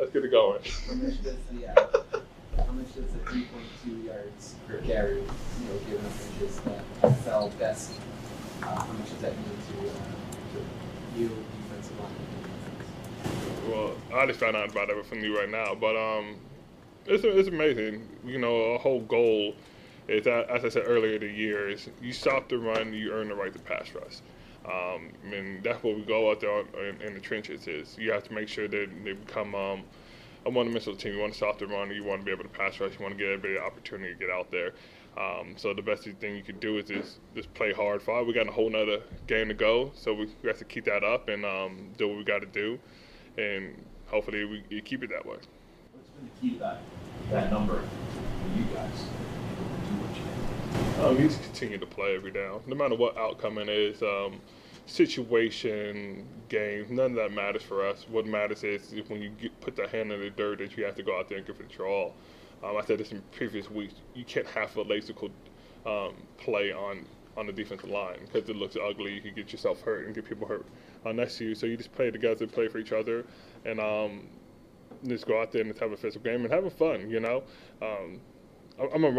Let's get it going. How much does the 3.2 yards per carry, you know, given up inches, NFL best? How much does that mean to you, defensive line? Well, I just found out about everything new right now, but it's amazing. You know, a whole goal is that, as I said earlier, the year is you stop the run, you earn the right to pass rush. I mean, that's what we go out there in the trenches is. You have to make sure that they become a monumental team. You want to stop the run, you want to be able to pass rush, you want to give everybody an opportunity to get out there. So the best thing you can do is just play hard fight. We got a whole nother game to go, so we have to keep that up and do what we got to do, and hopefully we keep it that way. What's been the key to that number for you guys? You just continue to play every down, no matter what outcome it is, situation, game, none of that matters for us. What matters is when you put that hand in the dirt that you have to go out there and give it a draw. I said this in previous weeks, you can't have a lackadaisical play on the defensive line because it looks ugly. You can get yourself hurt and get people hurt next to you. So you just play together, play for each other, and just go out there and just have a physical game and having fun, you know. I'm a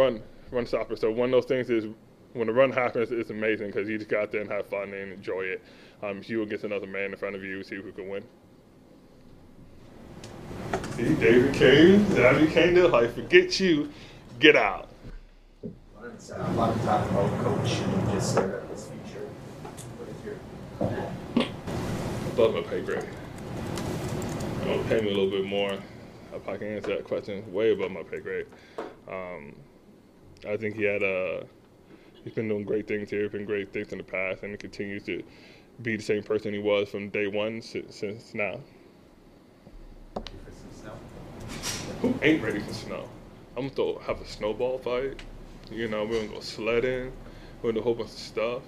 run stopper, so one of those things is when the run happens, it's amazing because you just go out there and have fun and enjoy it. If you against another man in front of you, see who can win. See, David Kane, they'll like, forget you, get out. A lot of talk about coach and just this feature. What is your... Above my pay grade. I'm going to pay me a little bit more. I probably can answer that question way above my pay grade. I think he's been doing great things here, been great things in the past, and he continues to be the same person he was from day one since now. Ready for some snow? Who ain't ready for snow? I'm going to have a snowball fight. You know, we're going to go sledding. We're going to do a whole bunch of stuff.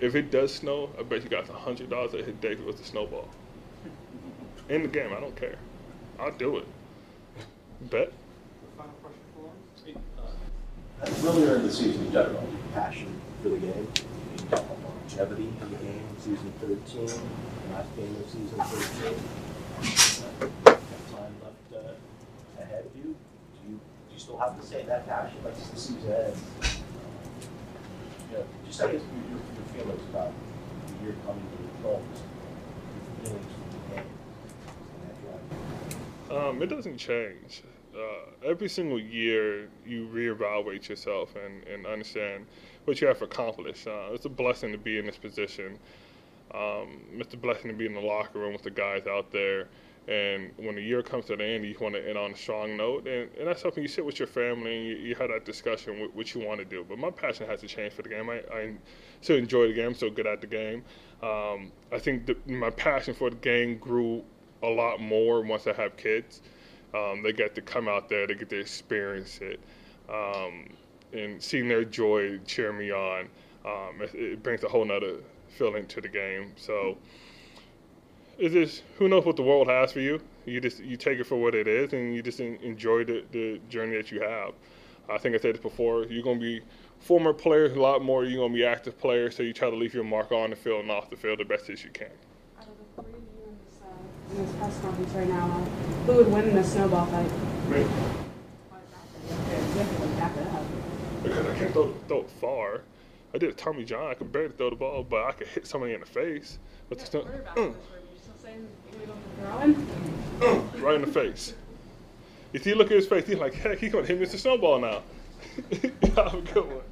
If it does snow, I bet you guys $100 that hit David with a snowball. In the game, I don't care. I'll do it. Bet. Final question for Lawrence? Earlier in the season, you talked about passion for the game, you talked about longevity in the game, season 13, last game of season 13. Time left ahead of you. Do you still have to say that passion? Like, does the season end? Yeah, just I guess your feelings about the year coming to the goals, your feelings for the game, and that drive. It doesn't change. Every single year, you reevaluate yourself and understand what you have accomplished. It's a blessing to be in this position. It's a blessing to be in the locker room with the guys out there. And when the year comes to the end, you want to end on a strong note. And that's something you sit with your family and you have that discussion with what you want to do. But my passion has to change for the game. I still enjoy the game. I'm still good at the game. I think my passion for the game grew a lot more once I have kids. They got to come out there, they get to experience it, and seeing their joy cheer me on, it brings a whole nother feeling to the game. So it's just, who knows what the world has for you? You take it for what it is, and you just enjoy the journey that you have. I think I said this before, you're going to be former players a lot more, you're going to be active players, so you try to leave your mark on the field and off the field the best as you can. Out of the 3 years in this press conference right now, who would win in a snowball fight? Me. Because I can't throw it far. I did a Tommy John. I could barely throw the ball, but I could hit somebody in the face. But the quarterback was where you're still saying you're going to throw him? Right in the face. If you look at his face, he's like, heck, he's going to hit Mr. Snowball now. Have a good one.